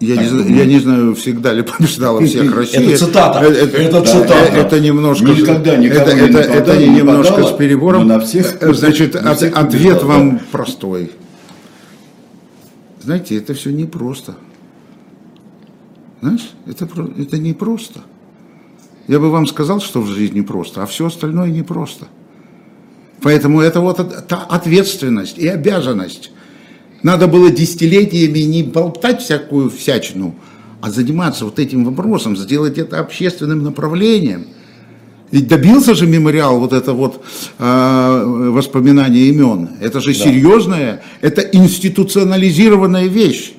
я, так, не, ну... я не знаю, всегда ли побеждала всех Россия. Это цитата. Это, это, да, цитата. Это, это немножко, никогда, никогда это, не это, это не немножко подала, с перебором. На всех, Значит, на всех от, ответ вам простой. Знаете, это все непросто. Знаешь, это, это непросто. Я бы вам сказал, что в жизни просто, а все остальное непросто. Поэтому это вот та ответственность и обязанность. Надо было десятилетиями не болтать всякую всячину, а заниматься вот этим вопросом, сделать это общественным направлением. Ведь добился же мемориал вот это вот э, воспоминание имен. Это же да. серьезная, это институционализированная вещь.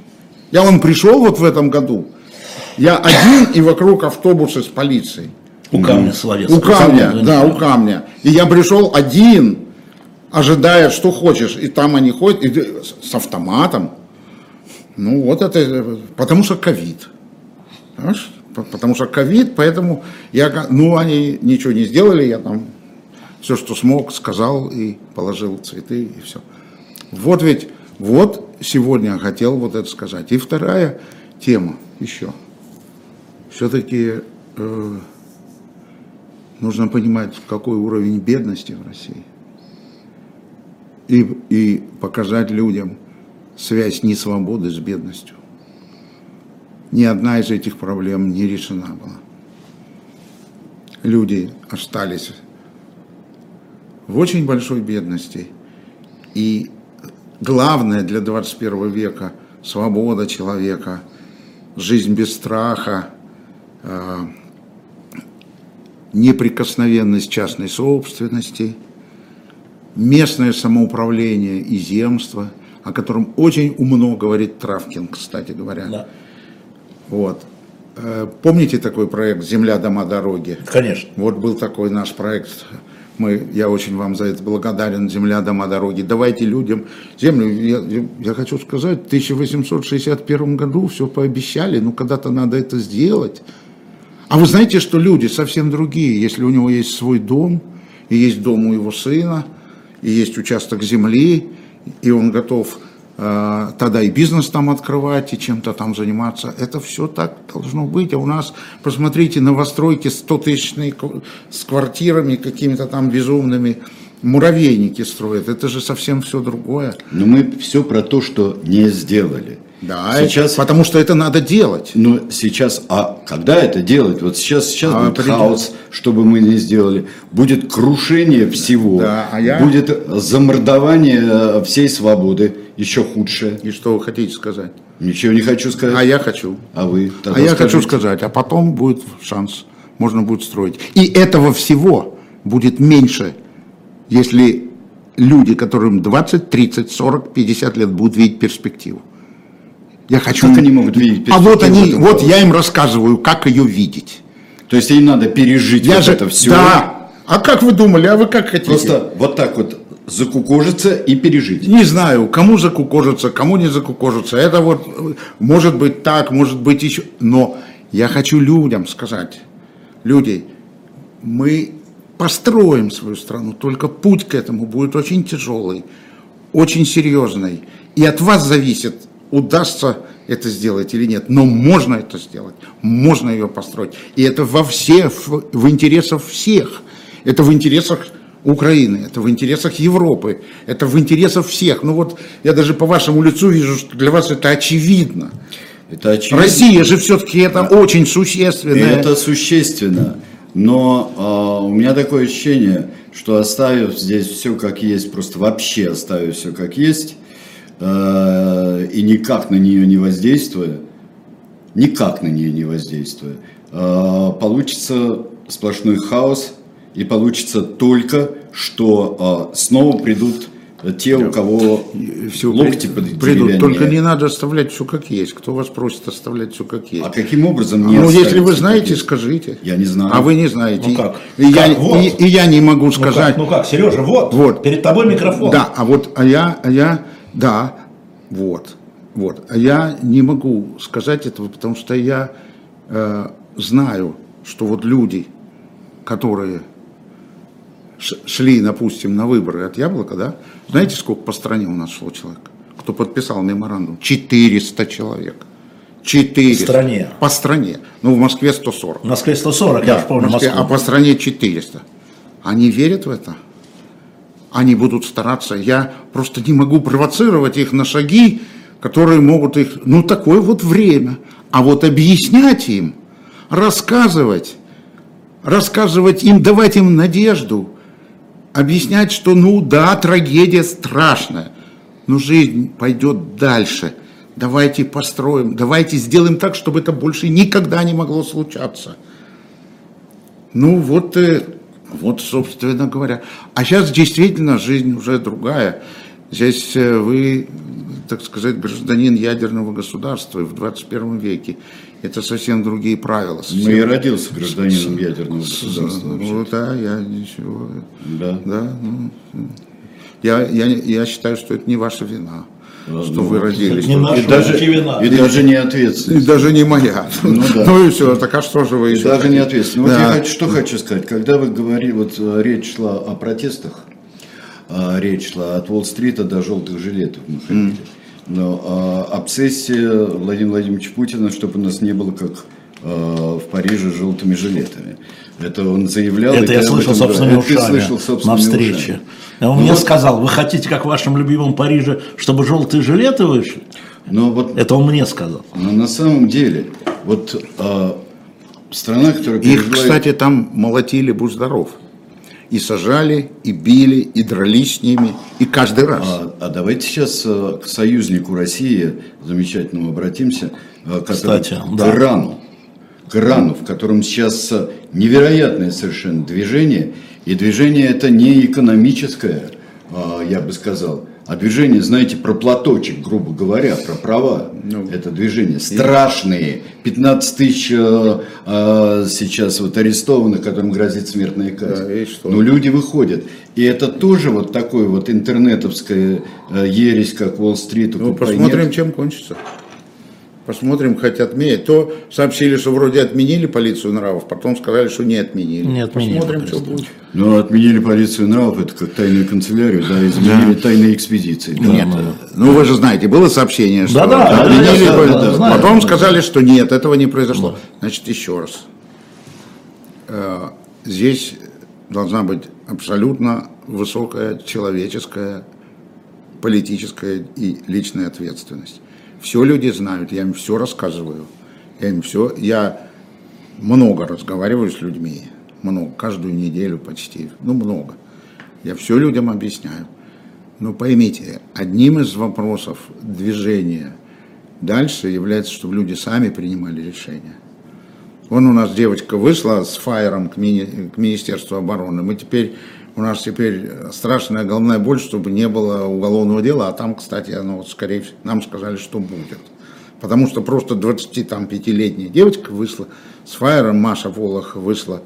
Я вон пришел вот в этом году, я один и вокруг автобуса с полицией. У камня словес. У камня, да, у камня. И я пришел один, ожидая, что хочешь. И там они ходят и с автоматом. Ну вот это, потому что ковид. Понимаешь? Потому что ковид, поэтому я, ну они ничего не сделали, я там все, что смог, сказал и положил цветы и все. Вот ведь, вот сегодня хотел вот это сказать. И вторая тема еще. Все-таки э, нужно понимать, какой уровень бедности в России. И, и показать людям связь несвободы с бедностью. Ни одна из этих проблем не решена была. Люди остались в очень большой бедности. И главное для двадцать первого века – свобода человека, жизнь без страха, неприкосновенность частной собственности, местное самоуправление и земство, о котором очень умно говорит Травкин, кстати говоря. Да. Вот. Помните такой проект «Земля, дома, дороги»? Конечно. Вот был такой наш проект. Мы, я очень вам за это благодарен. «Земля, дома, дороги». Давайте людям землю. Я, я хочу сказать, в тысяча восемьсот шестьдесят первом году все пообещали, но когда-то надо это сделать. А вы знаете, что люди совсем другие. Если у него есть свой дом, и есть дом у его сына, и есть участок земли, и он готов... тогда и бизнес там открывать, и чем-то там заниматься. Это все так должно быть. А у нас, посмотрите, новостройки стотысячные с квартирами какими-то там безумными, муравейники строят. Это же совсем все другое. Но мы все про то, что не сделали. Да, сейчас, потому что это надо делать. Но сейчас, а когда это делать? Вот сейчас, сейчас а будет придет. Хаос, что бы мы ни сделали. Будет крушение всего, да, а я... будет замордование всей свободы, еще худшее. И что вы хотите сказать? Ничего не хочу сказать. А я хочу. А вы? Тогда а я скажите. Хочу сказать, а потом будет шанс, можно будет строить. И этого всего будет меньше, если люди, которым двадцать, тридцать, сорок, пятьдесят лет, будут видеть перспективу. Я хочу... Как они могут видеть перспективу? А вот они, вот я им рассказываю, как ее видеть. То есть ей надо пережить я вот же... это все. Да. А как вы думали, а вы как хотите? Просто вот так вот закукожиться и пережить. Не знаю, кому закукожиться, кому не закукожиться. Это вот может быть так, может быть еще. Но я хочу людям сказать. Люди, мы построим свою страну, только путь к этому будет очень тяжелый, очень серьезный. И от вас зависит, удастся это сделать или нет, но можно это сделать, можно ее построить. И это во всех, в интересах всех. Это в интересах Украины, это в интересах Европы, это в интересах всех. Ну вот я даже по вашему лицу вижу, что для вас это очевидно. Это очевидно. Россия же все-таки это да. очень существенно. Это существенно, но э, у меня такое ощущение, что оставив здесь все как есть, просто вообще оставив все как есть, и никак на нее не воздействуя, никак на нее не воздействуя, получится сплошной хаос, и получится только, что снова придут те, у кого все локти придут. Придут. Только не надо оставлять все как есть. Кто вас просит оставлять все как есть? А каким образом не Ну, если вы знаете, скажите. Я не знаю. А вы не знаете. Ну как? И, как? Я, вот. и, и я не могу сказать. Ну как, ну как? Сережа, вот, вот, перед тобой микрофон. Да, а вот а я... А я Да, вот, вот. А я не могу сказать этого, потому что я э, знаю, что вот люди, которые шли, допустим, на выборы от Яблока, да, знаете, сколько по стране у нас шло человек, кто подписал меморандум? четыреста человек. четыреста. По стране. По стране. Ну, в Москве сто сорок. В Москве сто сорок, да, я же помню Москву. А по стране четыреста. Они верят в это? Они будут стараться, я просто не могу провоцировать их на шаги, которые могут их... Ну, такое вот время. А вот объяснять им, рассказывать, рассказывать им, давать им надежду, объяснять, что, ну да, трагедия страшная, но жизнь пойдет дальше. Давайте построим, давайте сделаем так, чтобы это больше никогда не могло случаться. Ну, вот... Вот, собственно говоря. А сейчас действительно жизнь уже другая. Здесь вы, так сказать, гражданин ядерного государства в двадцать первом веке. Это совсем другие правила. Совсем... Ну, я родился гражданином ядерного государства. Ну, да, я ничего. Да. Да, ну, я, я, я считаю, что это не ваша вина. Да, что ну, вы родились. Не наша, и даже, вина. И, и даже не ответственность. И даже не моя. Ну, да. Ну и все, так а что же вы и еще? Даже хотите? Не ответственность. Да. Вот я что хочу сказать. Когда вы говорили, вот речь шла о протестах, речь шла от Уолл-стрита до желтых жилетов мы ходили. Mm. Но а, обсессия Владимира Владимировича Путина, чтобы у нас не было как а, в Париже с желтыми жилетами. Это он заявлял. Это я слышал собственными ушами на встрече. Он мне сказал, вы хотите, как в вашем любимом Париже, чтобы желтые жилеты вышли? Вот, это он мне сказал. Но на самом деле, вот а, страна, которая... Их, кстати, там молотили «Будь здоров». И сажали, и били, и дрались с ними, и каждый раз. А, а давайте сейчас к союзнику России, замечательному, обратимся, к Ирану, к Ирану, в котором сейчас невероятное совершенно движение, и движение это не экономическое, я бы сказал, а движение, знаете, про платочек, грубо говоря, про права. Ну, это движение. Страшные. пятнадцать тысяч э, э, сейчас вот арестованы, которым грозит смертная казнь. Да, но люди выходят. И это тоже вот такой вот интернетовская э, ересь, как Уолл-стрит. Ну, посмотрим, чем кончится. Посмотрим, хоть отменят. То сообщили, что вроде отменили полицию нравов, потом сказали, что не отменили. Не отменили. Посмотрим, что будет. Ну, отменили полицию нравов, это как тайную канцелярию, да, изменили да. Тайные экспедиции. Да, нет, да. Ну вы же знаете, было сообщение, что да, да, отменили, да, да, да, потом да, сказали, что нет, этого не произошло. Да. Значит, еще раз. Здесь должна быть абсолютно высокая человеческая, политическая и личная ответственность. Все люди знают, я им все рассказываю, я им все, я много разговариваю с людьми, много, каждую неделю почти, ну много, я все людям объясняю. Но поймите, одним из вопросов движения дальше является, чтобы люди сами принимали решения. Вон у нас девочка вышла с фаером к, мини, к Министерству обороны, мы теперь... У нас теперь страшная головная боль, чтобы не было уголовного дела, а там, кстати, оно, скорее всего, нам сказали, что будет. Потому что просто двадцатипятилетняя девочка вышла с фаером, Маша Волох вышла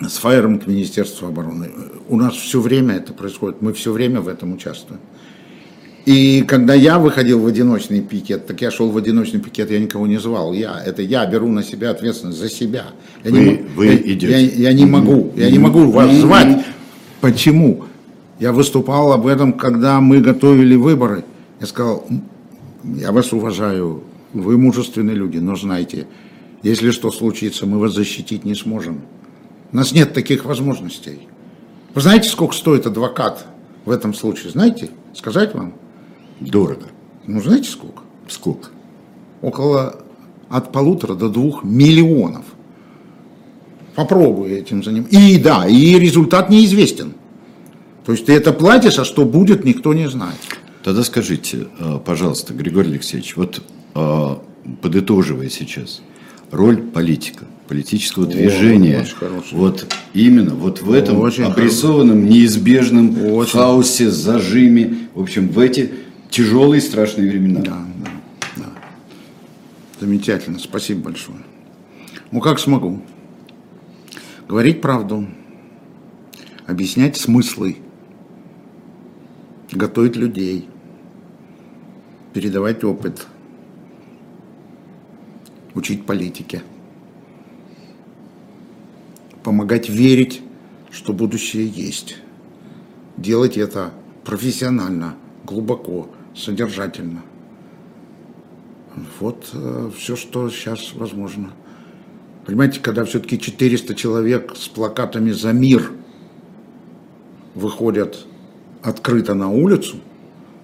с фаером к Министерству обороны. У нас все время это происходит, мы все время в этом участвуем. И когда я выходил в одиночный пикет, так я шел в одиночный пикет, я никого не звал. Я, это я беру на себя ответственность за себя. Я вы, не, вы я, идете. Я, я не могу, я не могу вас звать. Почему? Я выступал об этом, когда мы готовили выборы. Я сказал, я вас уважаю, вы мужественные люди, но знайте, если что случится, мы вас защитить не сможем. У нас нет таких возможностей. Вы знаете, сколько стоит адвокат в этом случае? Знаете? Сказать вам? Дорого. Ну, знаете сколько? Сколько? Около от полутора до двух миллионов. Попробуй этим заниматься. И да, и результат неизвестен. То есть ты это платишь, а что будет, никто не знает. Тогда скажите, пожалуйста, Григорий Алексеевич, вот подытоживая сейчас, роль политика, политического О, движения, вот именно вот в этом очень обрисованном, хороший. неизбежном очень. хаосе, зажиме, в общем, в эти тяжелые страшные времена. Да, да, да. Замечательно, спасибо большое. Ну, как смогу. Говорить правду, объяснять смыслы, готовить людей, передавать опыт, учить политике, помогать верить, что будущее есть, делать это профессионально, глубоко, содержательно. Вот э, все, что сейчас возможно. Понимаете, когда все-таки четыреста человек с плакатами «За мир» выходят открыто на улицу,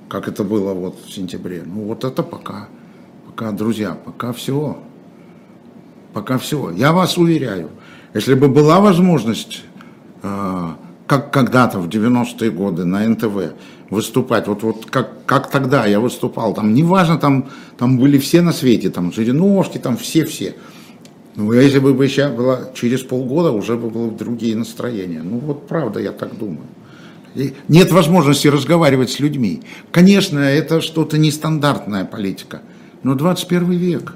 как это было вот в сентябре, ну вот это пока, пока, друзья, пока все. Пока все. Я вас уверяю, если бы была возможность, э, как когда-то в девяностые годы на эн тэ вэ выступать, вот, вот как, как тогда я выступал, там неважно, там, там были все на свете, там Жириновский, там все-все. Ну, если бы была через полгода, уже бы были другие настроения. Ну, вот правда, я так думаю. И нет возможности разговаривать с людьми. Конечно, это что-то нестандартная политика, но двадцать первый век.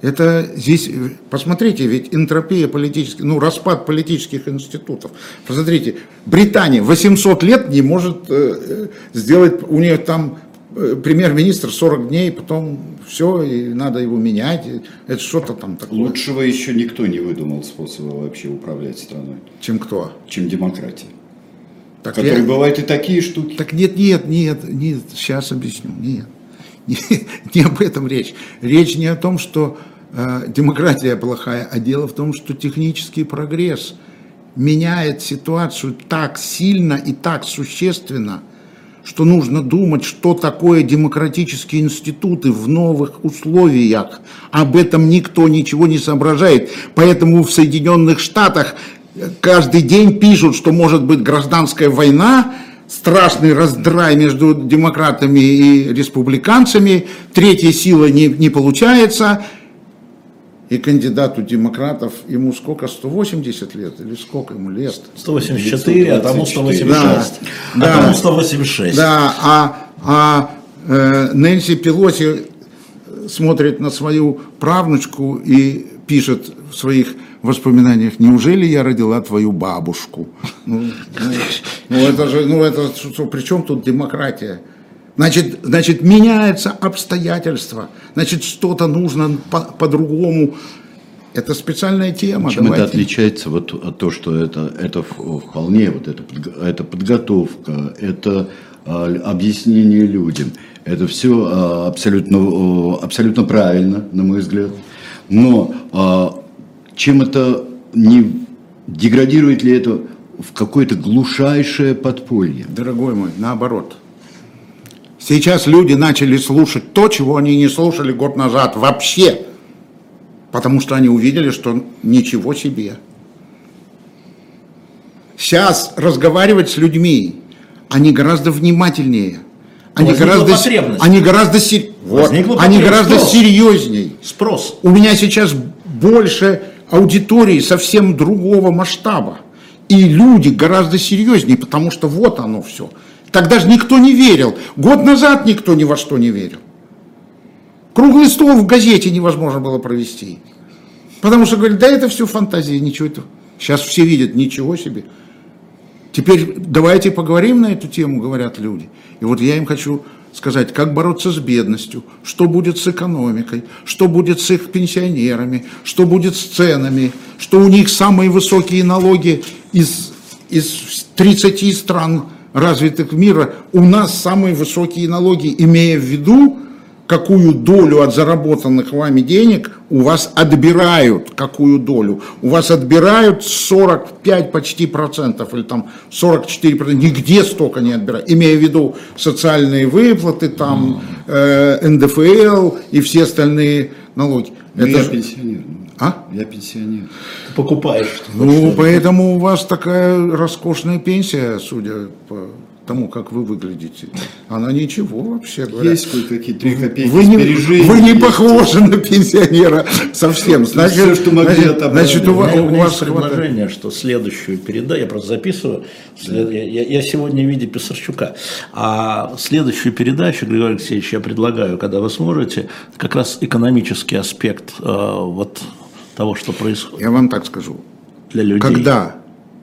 Это здесь, посмотрите, ведь энтропия политических, ну, распад политических институтов. Посмотрите, Британия восемьсот лет не может э, сделать, у нее там э, премьер-министр сорок дней, потом все, и надо его менять. Это что-то там такое. Лучшего еще никто не выдумал способа вообще управлять страной. Чем кто? Чем демократия. Так которые я... бывают и такие штуки. Так нет, нет, нет, нет, сейчас объясню, нет. Не, не об этом речь. Речь не о том, что э, демократия плохая, а дело в том, что технический прогресс меняет ситуацию так сильно и так существенно, что нужно думать, что такое демократические институты в новых условиях. Об этом никто ничего не соображает. Поэтому в Соединенных Штатах каждый день пишут, что может быть гражданская война, страшный раздрай между демократами и республиканцами, третья сила не, не получается, и кандидату демократов, ему сколько, сто восемьдесят лет, или сколько ему лет? сто восемьдесят четыре, а тому сто восемьдесят шесть. Да, а тому сто восемьдесят шесть. Да, а, а э, Нэнси Пелоси смотрит на свою правнучку и пишет в своих воспоминаниях: неужели я родила твою бабушку? Ну, ну это же, ну это, при чем тут демократия? Значит, значит, меняются обстоятельства, значит, что-то нужно по-другому. Это специальная тема. Чем давайте. Это отличается вот от того, что это, это вполне, вот это, это подготовка, это объяснение людям. Это все абсолютно, абсолютно правильно, на мой взгляд. Но чем это не деградирует ли это в какое-то глушайшее подполье? Дорогой мой, наоборот. Сейчас люди начали слушать то, чего они не слушали год назад вообще. Потому что они увидели, что ничего себе. Сейчас разговаривать с людьми, они гораздо внимательнее. Они гораздо, они гораздо, вот, они гораздо серьезней. Спрос. У меня сейчас больше аудитории совсем другого масштаба. И люди гораздо серьезнее, потому что вот оно все. Тогда же никто не верил. Год назад никто ни во что не верил. Круглый стол в газете невозможно было провести. Потому что говорят, да это все фантазия, ничего этого. Сейчас все видят, ничего себе. Теперь давайте поговорим на эту тему, говорят люди. И вот я им хочу сказать, как бороться с бедностью, что будет с экономикой, что будет с их пенсионерами, что будет с ценами, что у них самые высокие налоги из, из тридцати стран развитых мира. У нас самые высокие налоги, имея в виду, какую долю от заработанных вами денег у вас отбирают, какую долю. У вас отбирают сорок пять почти процентов, или там сорок четыре процента, нигде столько не отбирают. Имея в виду социальные выплаты, там, э, эн дэ эф эл и все остальные налоги. Это я же... пенсионер. А? Я пенсионер. Ты покупаешь. Ну, поэтому у вас такая роскошная пенсия, судя по... тому, как вы выглядите. Она ничего вообще, говоря. Есть кое-какие три копейки. Вы не, вы не похожи на пенсионера совсем. Значит, все, что могли отобрать. Значит, у вас, у вас предложение, что следующую передачу, я просто записываю, да. я, я сегодня в виде Писарчука, а следующую передачу, Григорий Алексеевич, я предлагаю, когда вы сможете, как раз экономический аспект э, вот того, что происходит. Я вам так скажу. Для людей. Когда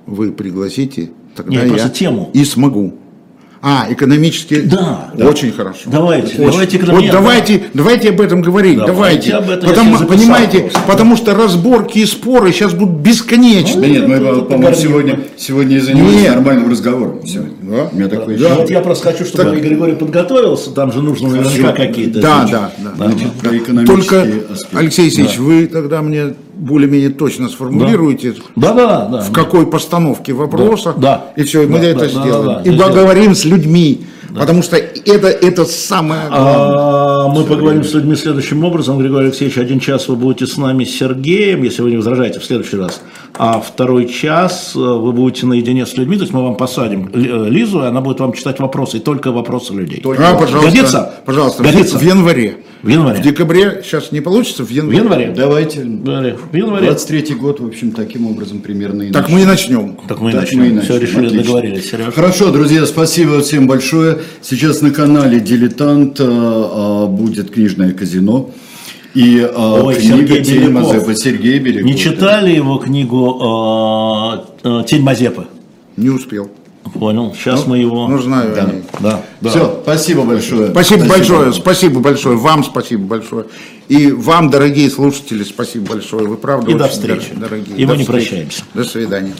вы пригласите, тогда Нет, я тему. и смогу. А, экономически? Да. Очень да. хорошо. Давайте. Очень. Давайте, вот давайте, да. давайте об этом говорить. Давайте. давайте. Об этом потому, записал, понимаете, просто. потому что разборки и споры сейчас будут бесконечны. Да нет, мы, по-моему, сегодня, сегодня и занялись нормальным разговором. Да. У меня такое да. Вот я просто хочу, чтобы так. Григорий подготовился, там же нужно наверняка какие-то. Да, да, да. да. Значит, да. Про Только, аспекты. Алексей Алексеевич, да. вы тогда мне более-менее точно сформулируете, да. Да, да, в да. какой постановке вопроса, да. и все, и мы да, это да, сделаем. Да, да, да. И поговорим с людьми, да. потому что это, это самое главное. А, мы поговорим время. С людьми следующим образом. Григорий Алексеевич, один час вы будете с нами с Сергеем, если вы не возражаете, в следующий раз. А второй час вы будете наедине с людьми, то есть мы вам посадим Лизу, и она будет вам читать вопросы, и только вопросы людей. Только а, пожалуйста, годится? Пожалуйста, годится? В январе. В январе. В декабре сейчас не получится, в январе. В январе. Давайте. В январе. двадцать третий год, в общем, таким образом примерно и так начнем. Мы и начнем. Так мы и так начнем. Мы и начнем. Все решили, отлично. Договорились. Серега. Хорошо, друзья, спасибо всем большое. Сейчас на канале «Дилетант» а, будет книжное казино. И а, Ой, книга «Тень Мазепы». Сергей Берегов. Не читали да. его книгу а, «Тень Мазепы»? Не успел. Понял. Сейчас ну, мы его... Нужна да. Да. Да. Все, спасибо большое. Спасибо, спасибо большое. Спасибо большое. Вам спасибо большое. И вам, дорогие слушатели, спасибо большое. Вы правда И очень до встречи. Дорогие. И до мы встречи. Не прощаемся. До свидания.